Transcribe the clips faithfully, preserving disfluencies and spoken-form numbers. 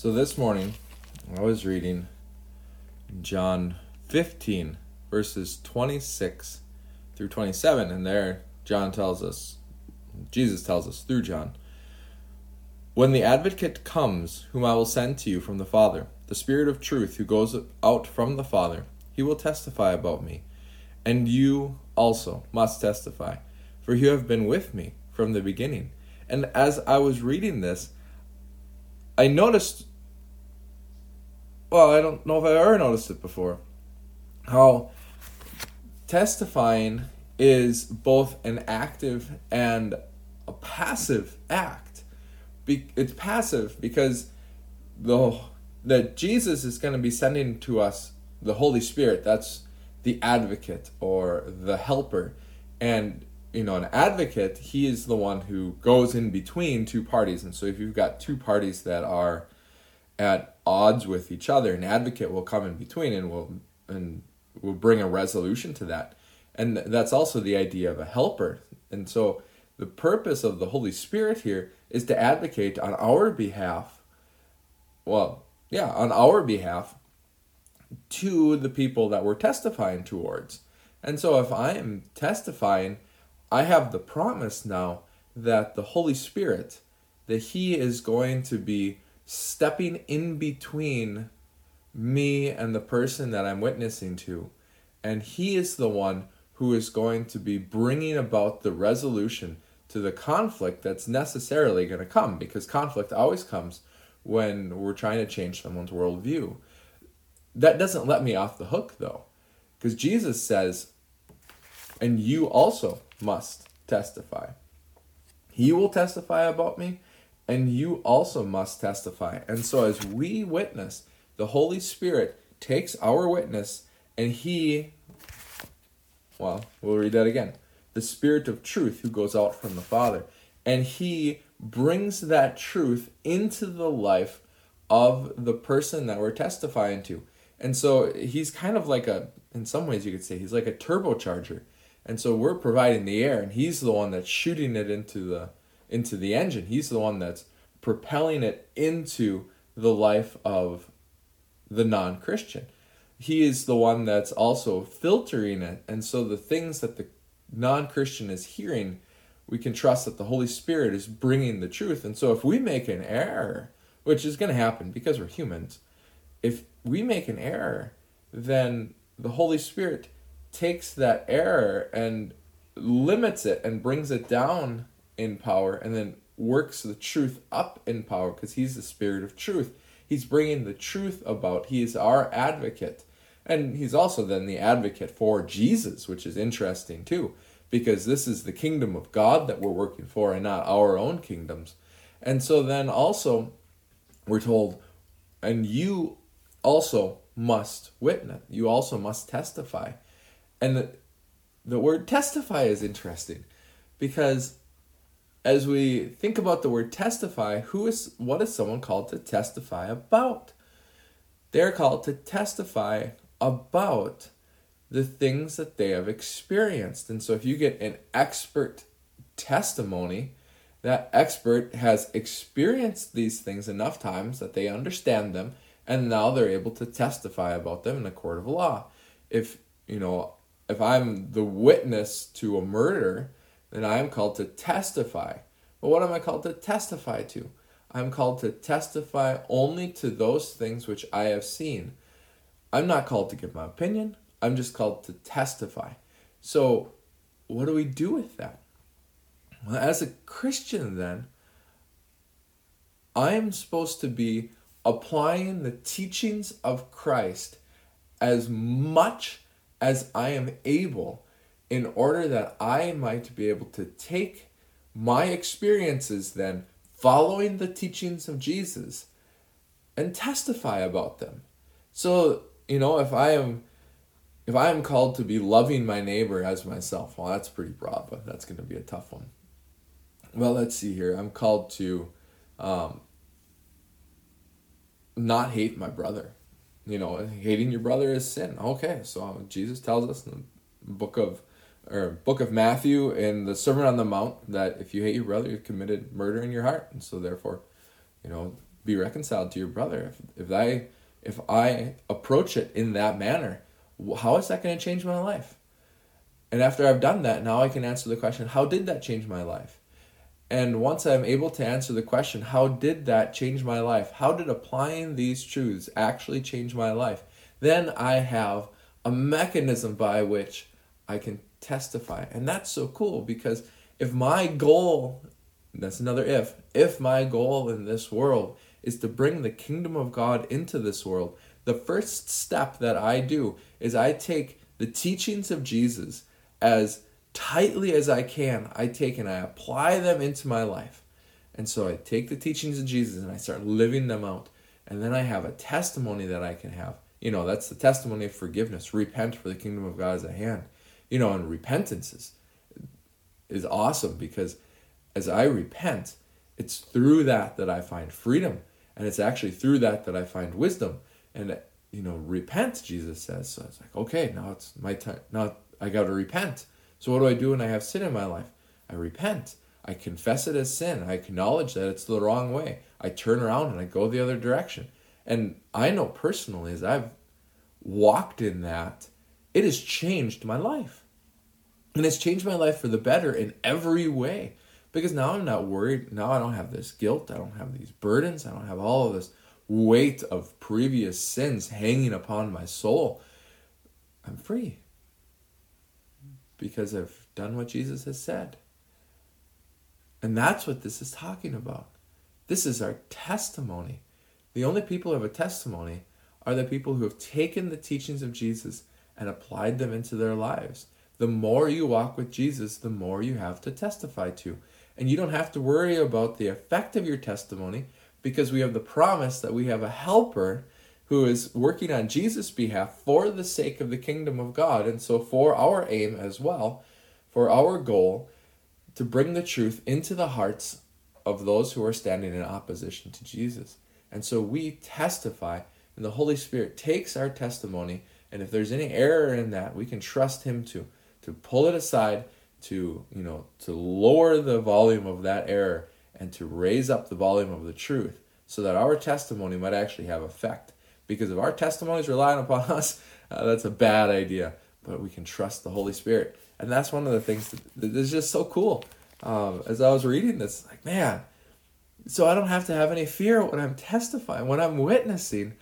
So this morning, I was reading John fifteen, verses twenty-six through twenty-seven, and there John tells us, Jesus tells us through John, "When the Advocate comes, whom I will send to you from the Father, the Spirit of truth who goes out from the Father, he will testify about me, and you also must testify, for you have been with me from the beginning." And as I was reading this, I noticed, well, I don't know if I ever noticed it before, how testifying is both an active and a passive act. Be- it's passive because the that Jesus is going to be sending to us the Holy Spirit. That's the advocate or the helper. And, you know, an advocate, he is the one who goes in between two parties. And so if you've got two parties that are at odds with each other, an advocate will come in between and will and will bring a resolution to that. And that's also the idea of a helper. And so the purpose of the Holy Spirit here is to advocate on our behalf, well, yeah, on our behalf to the people that we're testifying towards. And so if I am testifying, I have the promise now that the Holy Spirit, that He is going to be stepping in between me and the person that I'm witnessing to. And He is the one who is going to be bringing about the resolution to the conflict that's necessarily going to come, because conflict always comes when we're trying to change someone's worldview. That doesn't let me off the hook, though, because Jesus says, "And you also must testify. He will testify about me, and you also must testify." And so as we witness, the Holy Spirit takes our witness and he, well, we'll read that again, "The Spirit of truth who goes out from the Father, and he brings that truth into the life of the person that we're testifying to." And so he's kind of like a, in some ways you could say, he's like a turbocharger. And so we're providing the air, and he's the one that's shooting it into the into the engine. He's the one that's propelling it into the life of the non-Christian. He is the one that's also filtering it. And so the things that the non-Christian is hearing, we can trust that the Holy Spirit is bringing the truth. And so if we make an error, which is going to happen because we're humans, if we make an error, then the Holy Spirit takes that error and limits it and brings it down in power, and then works the truth up in power, because he's the Spirit of truth. He's bringing the truth about. He is our advocate. And he's also then the advocate for Jesus, which is interesting too, because this is the kingdom of God that we're working for and not our own kingdoms. And so then also we're told, "And you also must witness. You also must testify." And the, the word testify is interesting, because as we think about the word testify, who is what is someone called to testify about? They're called to testify about the things that they have experienced. And so if you get an expert testimony, that expert has experienced these things enough times that they understand them, and now they're able to testify about them in a court of law. If, you know, if I'm the witness to a murder, then I am called to testify. But what am I called to testify to? I'm called to testify only to those things which I have seen. I'm not called to give my opinion. I'm just called to testify. So what do we do with that? Well, as a Christian then, I am supposed to be applying the teachings of Christ as much as I am able, in order that I might be able to take my experiences then, following the teachings of Jesus, and testify about them. So, you know, if I am if I am called to be loving my neighbor as myself, well, that's pretty broad, but that's going to be a tough one. Well, let's see here. I'm called to um, not hate my brother. You know, hating your brother is sin. Okay, so Jesus tells us in the book of or book of Matthew in the Sermon on the Mount that if you hate your brother, you've committed murder in your heart. And so therefore, you know, be reconciled to your brother. If, if I if I approach it in that manner, how is that going to change my life? And after I've done that, now I can answer the question, how did that change my life? And once I'm able to answer the question, how did that change my life? How did applying these truths actually change my life? Then I have a mechanism by which I can testify. And that's so cool, because if my goal, that's another if, if my goal in this world is to bring the kingdom of God into this world, the first step that I do is I take the teachings of Jesus as tightly as I can, I take and I apply them into my life. And so I take the teachings of Jesus and I start living them out. And then I have a testimony that I can have. You know, that's the testimony of forgiveness. Repent, for the kingdom of God is at hand. You know, and repentance is, is awesome, because as I repent, it's through that that I find freedom. And it's actually through that that I find wisdom. And, you know, repent, Jesus says. So it's like, okay, now it's my time. Now I got to repent. So what do I do when I have sin in my life? I repent. I confess it as sin. I acknowledge that it's the wrong way. I turn around and I go the other direction. And I know personally, as I've walked in that, it has changed my life. And it's changed my life for the better in every way. Because now I'm not worried. Now I don't have this guilt. I don't have these burdens. I don't have all of this weight of previous sins hanging upon my soul. I'm free. Because I've done what Jesus has said. And that's what this is talking about. This is our testimony. The only people who have a testimony are the people who have taken the teachings of Jesus and applied them into their lives. The more you walk with Jesus, the more you have to testify to. And you don't have to worry about the effect of your testimony, because we have the promise that we have a helper who is working on Jesus' behalf for the sake of the kingdom of God. And so for our aim as well, for our goal, to bring the truth into the hearts of those who are standing in opposition to Jesus. And so we testify, and the Holy Spirit takes our testimony, and if there's any error in that, we can trust Him to, to pull it aside, to, you know, to lower the volume of that error, and to raise up the volume of the truth, so that our testimony might actually have effect. Because if our testimony is relying upon us, uh, that's a bad idea. But we can trust the Holy Spirit. And that's one of the things that, that is just so cool. Um, as I was reading this, like, man, so I don't have to have any fear when I'm testifying, when I'm witnessing.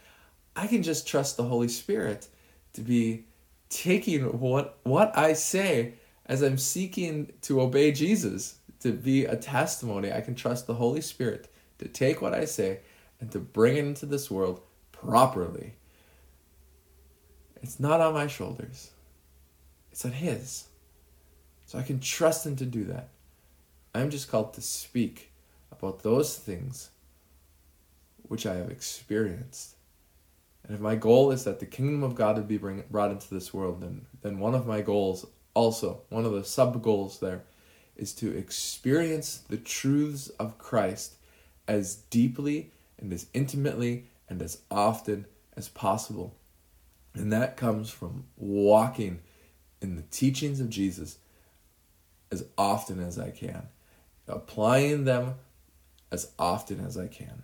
I can just trust the Holy Spirit to be taking what what I say as I'm seeking to obey Jesus, to be a testimony. I can trust the Holy Spirit to take what I say and to bring it into this world properly. It's not on my shoulders. It's on His. So I can trust Him to do that. I'm just called to speak about those things which I have experienced. And if my goal is that the kingdom of God would be bring, brought into this world, then, then one of my goals also, one of the sub-goals there, is to experience the truths of Christ as deeply and as intimately and as often as possible. And that comes from walking in the teachings of Jesus as often as I can, applying them as often as I can.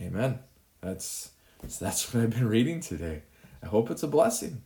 Amen. That's, that's what I've been reading today. I hope it's a blessing.